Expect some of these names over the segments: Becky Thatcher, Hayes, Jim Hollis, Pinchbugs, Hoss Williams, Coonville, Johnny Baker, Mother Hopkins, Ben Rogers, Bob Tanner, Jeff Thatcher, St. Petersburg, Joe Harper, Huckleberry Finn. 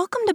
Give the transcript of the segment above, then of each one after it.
Welcome to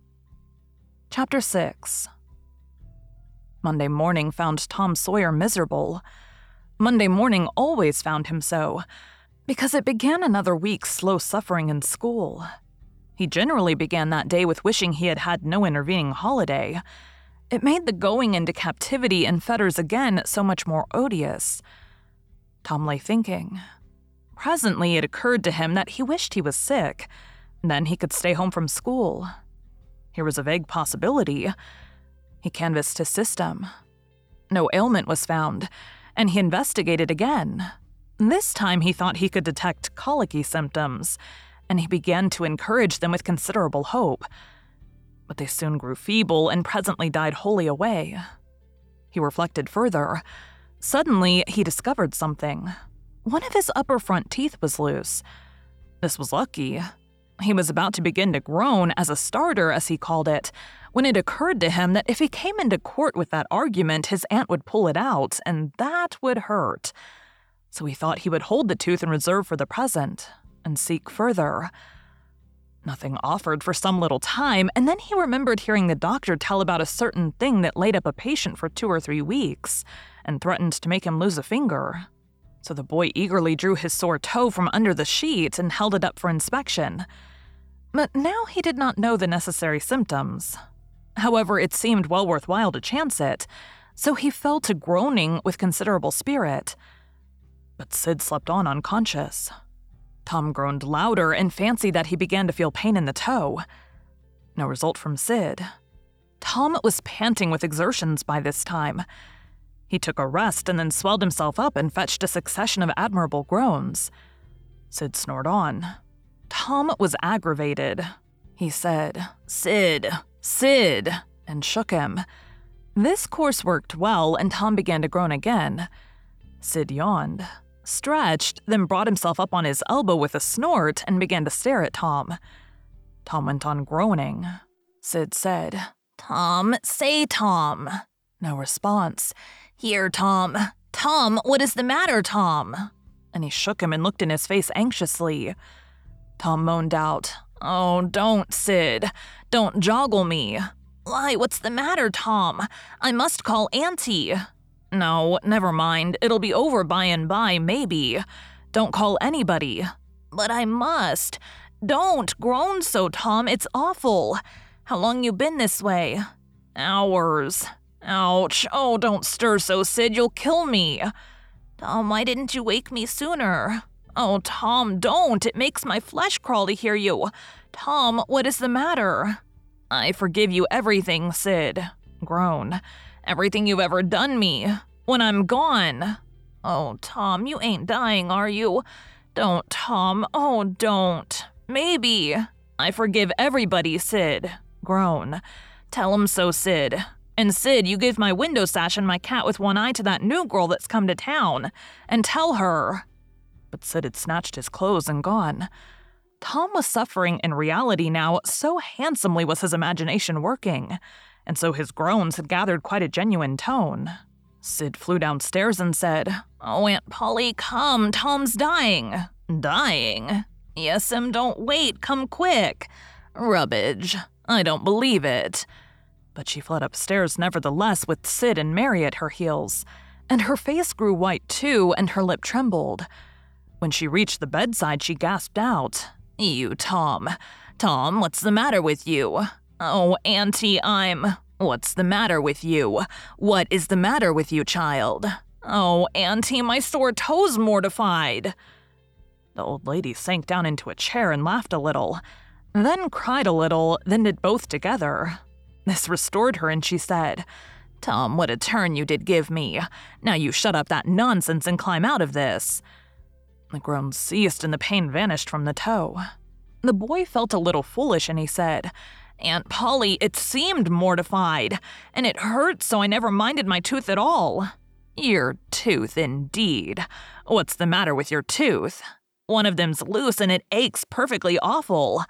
Chapter 6. Monday morning found Tom Sawyer miserable. Monday morning always found him so, because it began another week's slow suffering in school. He generally began that day with wishing he had had no intervening holiday. It made the going into captivity and fetters again so much more odious. Tom lay thinking. Presently, it occurred to him that he wished he was sick. Then he could stay home from school. Here was a vague possibility. He canvassed his system. No ailment was found, and he investigated again. This time he thought he could detect colicky symptoms, and he began to encourage them with considerable hope. But they soon grew feeble and presently died wholly away. He reflected further. Suddenly, he discovered something. One of his upper front teeth was loose. This was lucky. He was about to begin to groan as a starter, as he called it, when it occurred to him that if he came into court with that argument, his aunt would pull it out, and that would hurt. So he thought he would hold the tooth in reserve for the present and seek further. Nothing offered for some little time, and then he remembered hearing the doctor tell about a certain thing that laid up a patient for 2 or 3 weeks and threatened to make him lose a finger. So the boy eagerly drew his sore toe from under the sheet and held it up for inspection. But now he did not know the necessary symptoms. However, it seemed well worthwhile to chance it, so he fell to groaning with considerable spirit. But Sid slept on unconscious. Tom groaned louder and fancied that he began to feel pain in the toe. No result from Sid. Tom was panting with exertions by this time. He took a rest and then swelled himself up and fetched a succession of admirable groans. Sid snored on. Tom was aggravated. He said, "Sid, Sid," and shook him. This course worked well, and Tom began to groan again. Sid yawned, stretched, then brought himself up on his elbow with a snort and began to stare at Tom. Tom went on groaning. Sid said, "Tom, say Tom." No response. "Here, Tom. Tom, what is the matter, Tom?" And he shook him and looked in his face anxiously. Tom moaned out, "Oh, don't, Sid. Don't joggle me." "Why, what's the matter, Tom? I must call Auntie." "No, never mind. It'll be over by and by, maybe. Don't call anybody." "But I must. Don't groan so, Tom. It's awful. How long you been this way?" "Hours." "Ouch. Oh, don't stir so, Sid. You'll kill me." "Tom, why didn't you wake me sooner?" "Oh, Tom, don't. It makes my flesh crawl to hear you. Tom, what is the matter?" "I forgive you everything, Sid." Groan. "Everything you've ever done me. When I'm gone." "Oh, Tom, you ain't dying, are you? Don't, Tom. Oh, don't. Maybe." "I forgive everybody, Sid." Groan. "Tell 'em so, Sid. And Sid, you give my window sash and my cat with one eye to that new girl that's come to town. And tell her." But Sid had snatched his clothes and gone. Tom was suffering in reality now, so handsomely was his imagination working, and so his groans had gathered quite a genuine tone. Sid flew downstairs and said, "Oh, Aunt Polly, come, Tom's dying. Dying? Yes, don't wait, come quick. Rubbage. I don't believe it." But she fled upstairs nevertheless with Sid and Mary at her heels, and her face grew white too, and her lip trembled. When she reached the bedside, she gasped out, "You, Tom. Tom, what's the matter with you? Oh, Auntie, I'm... What's the matter with you? What is the matter with you, child? Oh, Auntie, my sore toe's mortified." The old lady sank down into a chair and laughed a little, then cried a little, then did both together. This restored her, and she said, "Tom, what a turn you did give me. Now you shut up that nonsense and climb out of this." The groans ceased and the pain vanished from the toe. The boy felt a little foolish, and he said, "Aunt Polly, it seemed mortified, and it hurt so I never minded my tooth at all." "Your tooth, indeed. What's the matter with your tooth? One of them's loose and it aches perfectly awful.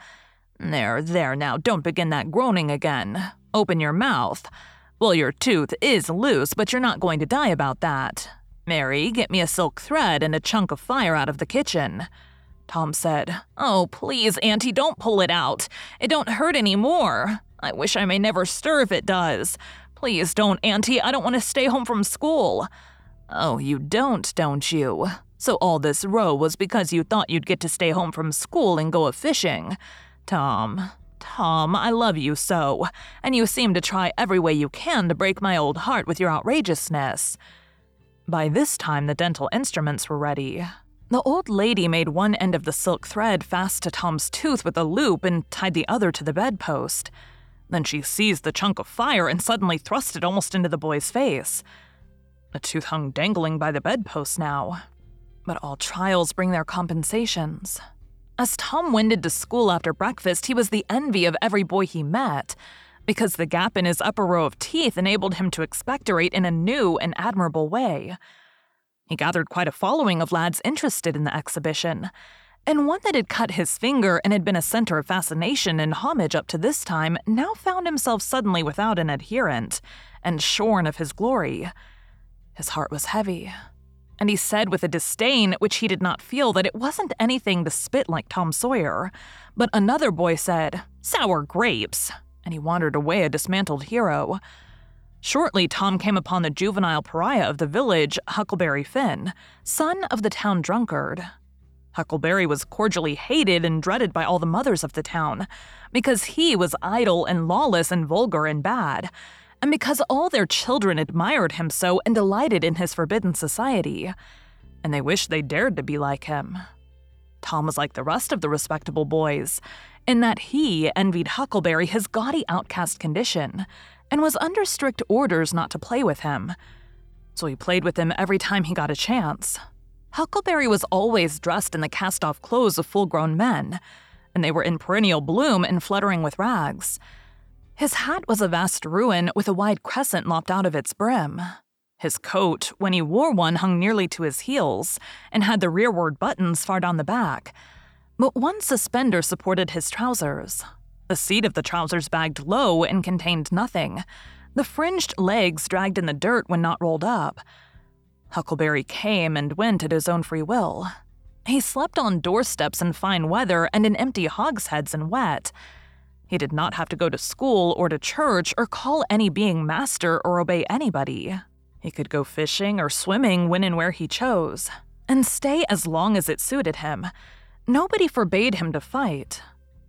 There, there, now don't begin that groaning again. Open your mouth. Well, your tooth is loose, but you're not going to die about that. Mary, get me a silk thread and a chunk of fire out of the kitchen." Tom said, "Oh, please, Auntie, don't pull it out. It don't hurt any more. I wish I may never stir if it does. Please don't, Auntie. I don't want to stay home from school." "Oh, you don't you? So all this row was because you thought you'd get to stay home from school and go a-fishing. Tom, Tom, I love you so, and you seem to try every way you can to break my old heart with your outrageousness." By this time, the dental instruments were ready. The old lady made one end of the silk thread fast to Tom's tooth with a loop and tied the other to the bedpost. Then she seized the chunk of fire and suddenly thrust it almost into the boy's face. The tooth hung dangling by the bedpost now. But all trials bring their compensations. As Tom wended to school after breakfast, he was the envy of every boy he met, because the gap in his upper row of teeth enabled him to expectorate in a new and admirable way. He gathered quite a following of lads interested in the exhibition, and one that had cut his finger and had been a center of fascination and homage up to this time now found himself suddenly without an adherent, and shorn of his glory. His heart was heavy, and he said with a disdain which he did not feel that it wasn't anything to spit like Tom Sawyer, but another boy said, "Sour grapes," and he wandered away a dismantled hero. Shortly, Tom came upon the juvenile pariah of the village, Huckleberry Finn, son of the town drunkard. Huckleberry was cordially hated and dreaded by all the mothers of the town, because he was idle and lawless and vulgar and bad, and because all their children admired him so and delighted in his forbidden society, and they wished they dared to be like him. Tom was like the rest of the respectable boys, in that he envied Huckleberry his gaudy outcast condition, and was under strict orders not to play with him. So he played with him every time he got a chance. Huckleberry was always dressed in the cast-off clothes of full-grown men, and they were in perennial bloom and fluttering with rags. His hat was a vast ruin with a wide crescent lopped out of its brim. His coat, when he wore one, hung nearly to his heels, and had the rearward buttons far down the back. But one suspender supported his trousers. The seat of the trousers bagged low and contained nothing. The fringed legs dragged in the dirt when not rolled up. Huckleberry came and went at his own free will. He slept on doorsteps in fine weather and in empty hogsheads in wet. He did not have to go to school or to church or call any being master or obey anybody. He could go fishing or swimming when and where he chose, and stay as long as it suited him. Nobody forbade him to fight.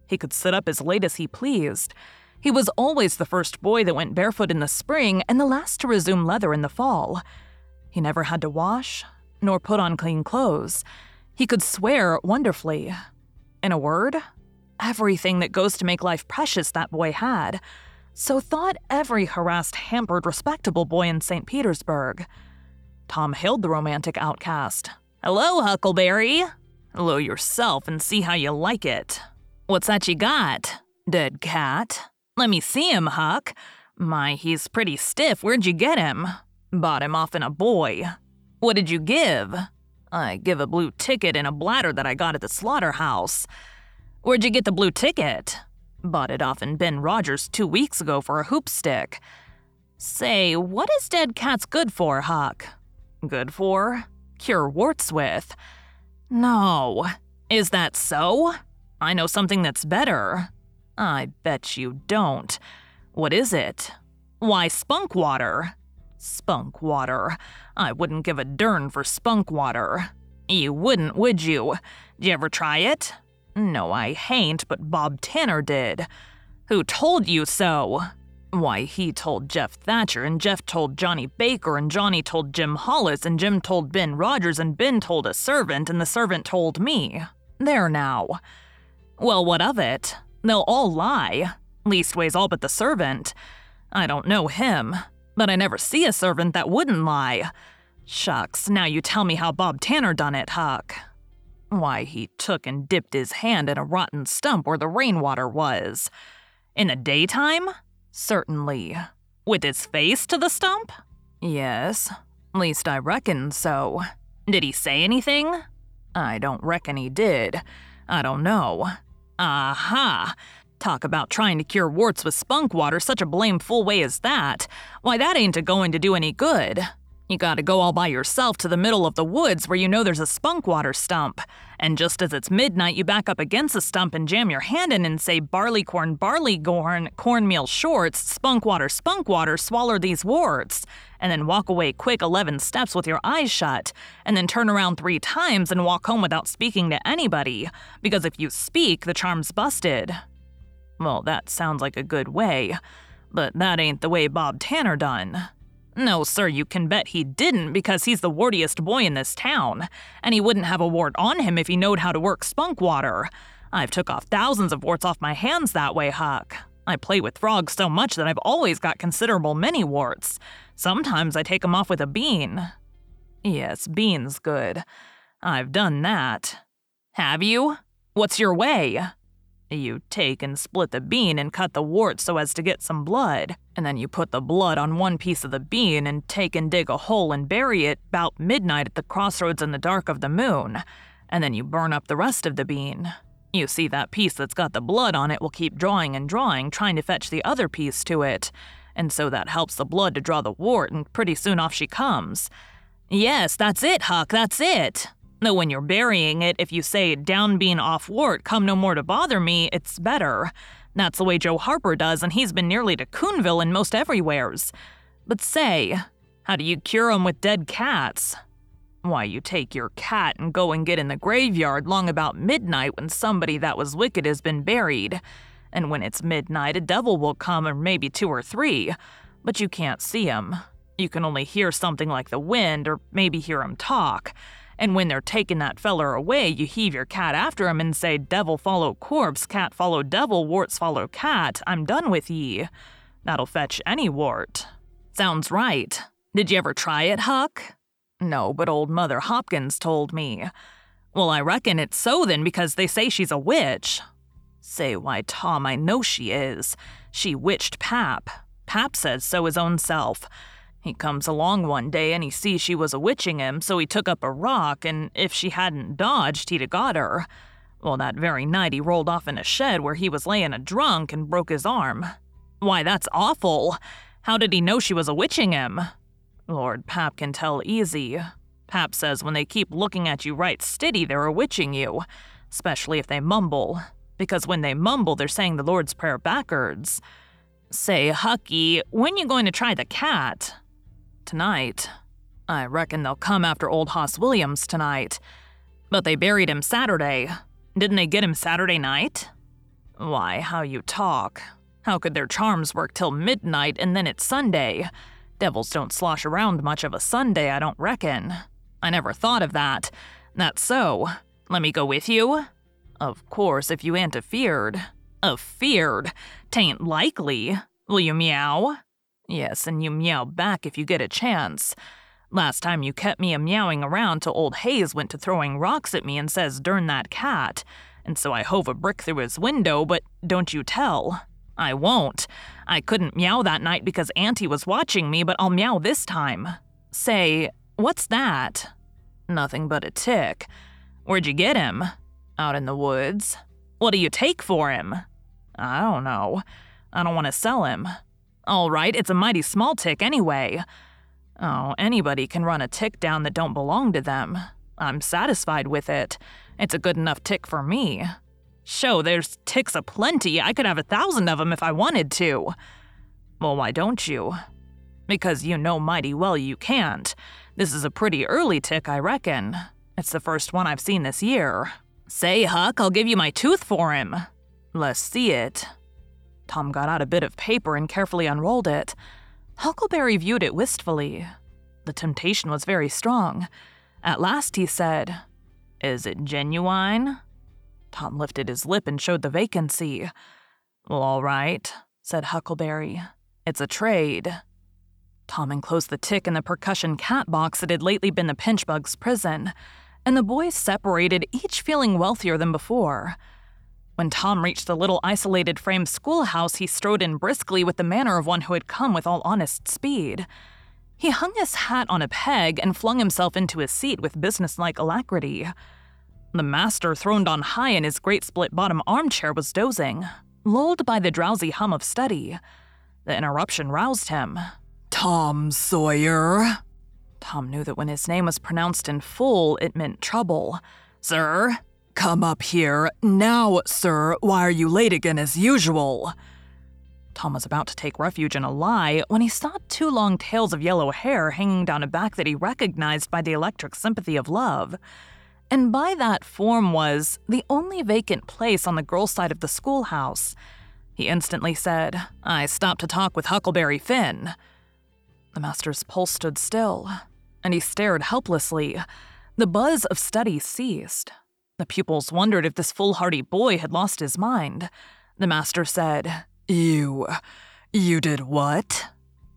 He could sit up as late as he pleased. He was always the first boy that went barefoot in the spring and the last to resume leather in the fall. He never had to wash, nor put on clean clothes. He could swear wonderfully. In a word, everything that goes to make life precious that boy had. So thought every harassed, hampered, respectable boy in St. Petersburg. Tom hailed the romantic outcast. "Hello, Huckleberry. Hello yourself and see how you like it. What's that you got? Dead cat? Let me see him, Huck. My, he's pretty stiff. Where'd you get him? Bought him off in a boy. What did you give? I give a blue ticket and a bladder that I got at the slaughterhouse. Where'd you get the blue ticket? Bought it off in Ben Rogers 2 weeks ago for a hoop stick. Say, what is dead cats good for, Huck? Good for? Cure warts with. No. Is that so? I know something that's better. I bet you don't. What is it? Why, spunk water. Spunk water. I wouldn't give a dern for spunk water. You wouldn't, would you? Did you ever try it? No, I hain't, but Bob Tanner did. Who told you so? Why, he told Jeff Thatcher, and Jeff told Johnny Baker, and Johnny told Jim Hollis, and Jim told Ben Rogers, and Ben told a servant, and the servant told me. There now. Well, what of it? They'll all lie. Leastways, all but the servant. I don't know him, but I never see a servant that wouldn't lie. Shucks, now you tell me how Bob Tanner done it, Huck. Why, he took and dipped his hand in a rotten stump where the rainwater was. In the daytime? Certainly. With his face to the stump? Yes. Least I reckon so. Did he say anything? I don't reckon he did. I don't know. Aha! Talk about trying to cure warts with spunk water such a blame fool way as that. Why, that ain't a-going to do any good. You gotta go all by yourself to the middle of the woods where you know there's a spunk water stump. And just as it's midnight, you back up against the stump and jam your hand in and say, barleycorn, barleycorn, cornmeal shorts, spunk water, swaller these warts. And then walk away quick 11 steps with your eyes shut. And then turn around 3 times and walk home without speaking to anybody. Because if you speak, the charm's busted. Well, that sounds like a good way. But that ain't the way Bob Tanner done. No, sir, you can bet he didn't, because he's the wartiest boy in this town, and he wouldn't have a wart on him if he knowed how to work spunk water. I've took off thousands of warts off my hands that way, Huck. I play with frogs so much that I've always got considerable many warts. Sometimes I take 'em off with a bean. Yes, bean's good. I've done that. Have you? What's your way? You take and split the bean and cut the wart so as to get some blood, and then you put the blood on one piece of the bean and take and dig a hole and bury it about midnight at the crossroads in the dark of the moon, and then you burn up the rest of the bean. You see, that piece that's got the blood on it will keep drawing and drawing, trying to fetch the other piece to it, and so that helps the blood to draw the wart, and pretty soon off she comes. Yes, that's it, Huck, that's it. Though when you're burying it, if you say, down bean off wart, come no more to bother me, it's better. That's the way Joe Harper does, and he's been nearly to Coonville and most everywheres. But say, how do you cure 'em with dead cats? Why, you take your cat and go and get in the graveyard long about midnight when somebody that was wicked has been buried. And when it's midnight, a devil will come, or maybe 2 or 3, but you can't see 'em. You can only hear something like the wind, or maybe hear 'em talk. And when they're taking that feller away, you heave your cat after him and say, devil follow corpse, cat follow devil, warts follow cat, I'm done with ye. That'll fetch any wart. Sounds right. Did you ever try it, Huck? No, but old Mother Hopkins told me. Well, I reckon it's so then, because they say she's a witch. Say, why, Tom, I know she is. She witched Pap. Pap says so his own self. He comes along one day and he sees she was a-witching him, so he took up a rock, and if she hadn't dodged, he'd a got her. Well, that very night he rolled off in a shed where he was layin' a drunk and broke his arm. Why, that's awful. How did he know she was a-witching him? Lord, Pap can tell easy. Pap says when they keep looking at you right stiddy, they're a-witching you, especially if they mumble, because when they mumble, they're saying the Lord's Prayer backwards. Say, Hucky, when you going to try the cat? Tonight. I reckon they'll come after old Hoss Williams tonight. But they buried him Saturday. Didn't they get him Saturday night? Why, how you talk. How could their charms work till midnight and then it's Sunday? Devils don't slosh around much of a Sunday, I don't reckon. I never thought of that. That's so. Let me go with you? Of course, if you ain't afeard. Afeard? Tain't likely. Will you meow? Yes, and you meow back if you get a chance. Last time you kept me a-meowing around till old Hayes went to throwing rocks at me and says, dern that cat. And so I hove a brick through his window, but don't you tell. I won't. I couldn't meow that night because Auntie was watching me, but I'll meow this time. Say, what's that? Nothing but a tick. Where'd you get him? Out in the woods. What do you take for him? I don't know. I don't want to sell him. All right, it's a mighty small tick anyway. Oh, anybody can run a tick down that don't belong to them. I'm satisfied with it. It's a good enough tick for me. Sho, there's ticks aplenty. I could have 1,000 of them if I wanted to. Well, why don't you? Because you know mighty well you can't. This is a pretty early tick, I reckon. It's the first one I've seen this year. Say, Huck, I'll give you my tooth for him. Let's see it. Tom got out a bit of paper and carefully unrolled it. Huckleberry viewed it wistfully. The temptation was very strong. At last he said, "Is it genuine?" Tom lifted his lip and showed the vacancy. "Well, all right," said Huckleberry. "It's a trade." Tom enclosed the tick in the percussion cat box that had lately been the Pinchbugs' prison, and the boys separated, each feeling wealthier than before. When Tom reached the little isolated frame schoolhouse, he strode in briskly with the manner of one who had come with all honest speed. He hung his hat on a peg and flung himself into his seat with businesslike alacrity. The master, throned on high in his great split-bottom armchair, was dozing, lulled by the drowsy hum of study. The interruption roused him. "Tom Sawyer." Tom knew that when his name was pronounced in full, it meant trouble. "Sir, come up here. Now, sir, why are you late again as usual?" Tom was about to take refuge in a lie when he saw two long tails of yellow hair hanging down a back that he recognized by the electric sympathy of love. And by that form was the only vacant place on the girl's side of the schoolhouse. He instantly said, "I stopped to talk with Huckleberry Finn." The master's pulse stood still, and he stared helplessly. The buzz of study ceased. The pupils wondered if this foolhardy boy had lost his mind. The master said, You did what?"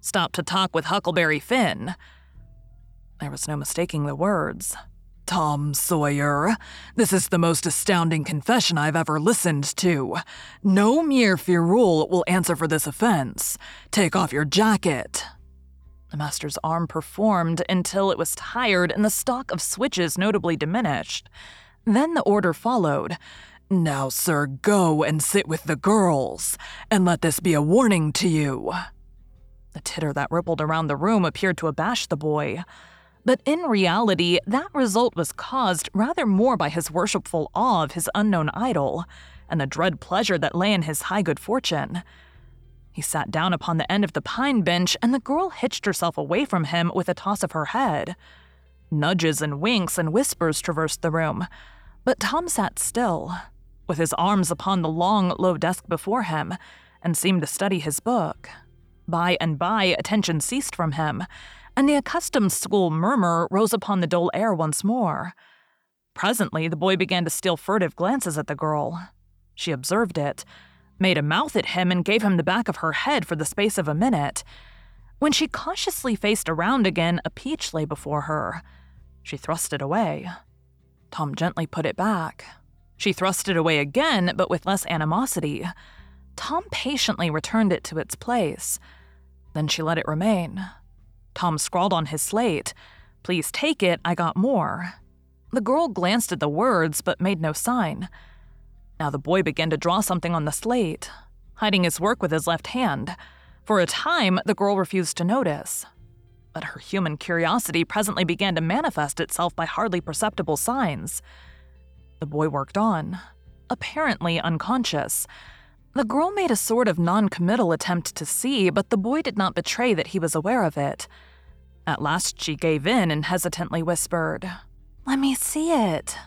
"Stopped to talk with Huckleberry Finn." There was no mistaking the words. "Tom Sawyer, this is the most astounding confession I've ever listened to. No mere ferule will answer for this offense. Take off your jacket." The master's arm performed until it was tired and the stock of switches notably diminished. Then the order followed. "Now, sir, go and sit with the girls, and let this be a warning to you." The titter that rippled around the room appeared to abash the boy. But in reality, that result was caused rather more by his worshipful awe of his unknown idol and the dread pleasure that lay in his high good fortune. He sat down upon the end of the pine bench, and the girl hitched herself away from him with a toss of her head. Nudges and winks and whispers traversed the room, but Tom sat still, with his arms upon the long, low desk before him, and seemed to study his book. By and by, attention ceased from him, and the accustomed school murmur rose upon the dull air once more. Presently, the boy began to steal furtive glances at the girl. She observed it, made a mouth at him, and gave him the back of her head for the space of a minute. When she cautiously faced around again, a peach lay before her. She thrust it away. Tom gently put it back. She thrust it away again, but with less animosity. Tom patiently returned it to its place. Then she let it remain. Tom scrawled on his slate, "Please take it, I got more." The girl glanced at the words but made no sign. Now the boy began to draw something on the slate, hiding his work with his left hand. For a time, the girl refused to notice. But her human curiosity presently began to manifest itself by hardly perceptible signs. The boy worked on, apparently unconscious. The girl made a sort of non-committal attempt to see, but the boy did not betray that he was aware of it. At last she gave in and hesitantly whispered, "Let me see it."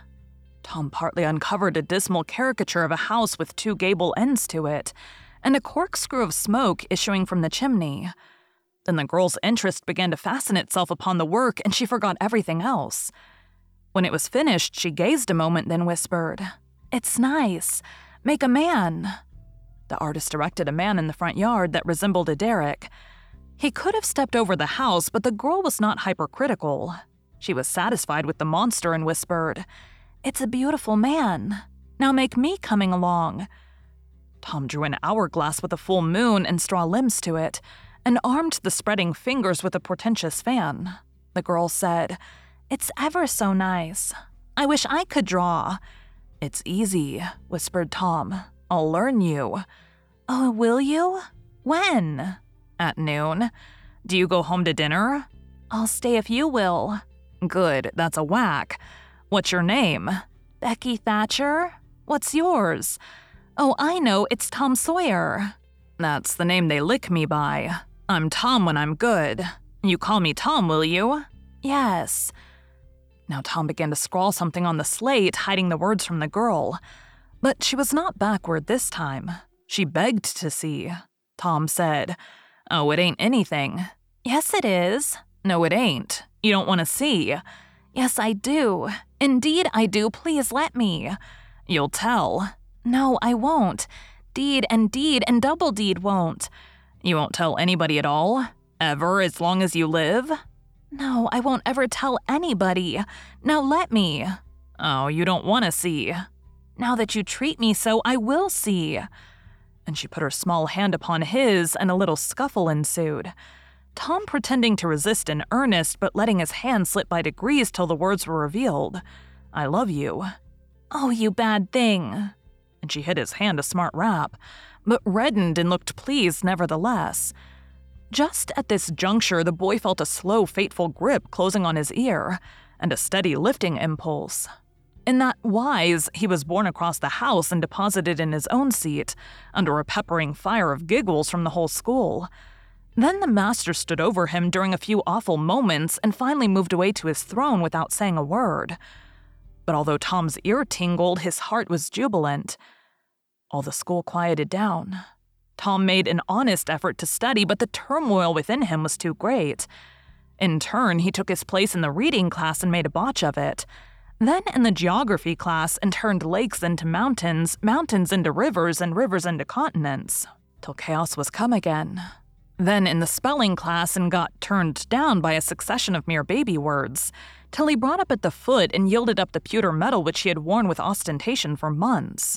Tom partly uncovered a dismal caricature of a house with two gable ends to it, and a corkscrew of smoke issuing from the chimney. Then the girl's interest began to fasten itself upon the work, and she forgot everything else. When it was finished, she gazed a moment, then whispered, "It's nice. Make a man." The artist erected a man in the front yard that resembled a derrick. He could have stepped over the house, but the girl was not hypercritical. She was satisfied with the monster and whispered, "It's a beautiful man. Now make me coming along." Tom drew an hourglass with a full moon and straw limbs to it, and armed the spreading fingers with a portentous fan. The girl said, "It's ever so nice. I wish I could draw." "It's easy," whispered Tom. "I'll learn you." "Oh, will you? When?" At noon. Do you go home to dinner? I'll stay if you will. Good, that's a whack. What's your name? Becky Thatcher. What's yours? Oh, I know, it's Tom Sawyer. That's the name they lick me by. I'm Tom when I'm good. You call me Tom, will you? Yes. Now Tom began to scrawl something on the slate, hiding the words from the girl. But she was not backward this time. She begged to see. Tom said, "Oh, it ain't anything." "Yes, it is." "No, it ain't. You don't want to see." "Yes, I do. Indeed, I do. Please let me." "You'll tell." "No, I won't. Deed and deed and double deed won't." "You won't tell anybody at all? Ever, as long as you live?" "No, I won't ever tell anybody. Now let me." "Oh, you don't want to see." "Now that you treat me so, I will see." And she put her small hand upon his, and a little scuffle ensued. Tom pretending to resist in earnest, but letting his hand slip by degrees till the words were revealed. "I love you." "Oh, you bad thing." And she hit his hand a smart rap, but reddened and looked pleased nevertheless. Just at this juncture, the boy felt a slow, fateful grip closing on his ear, and a steady lifting impulse. In that wise, he was borne across the house and deposited in his own seat, under a peppering fire of giggles from the whole school. Then the master stood over him during a few awful moments and finally moved away to his throne without saying a word. But although Tom's ear tingled, his heart was jubilant. All the school quieted down. Tom made an honest effort to study, but the turmoil within him was too great. In turn, he took his place in the reading class and made a botch of it. Then in the geography class and turned lakes into mountains, mountains into rivers, and rivers into continents, till chaos was come again. Then in the spelling class and got turned down by a succession of mere baby words, till he brought up at the foot and yielded up the pewter medal which he had worn with ostentation for months.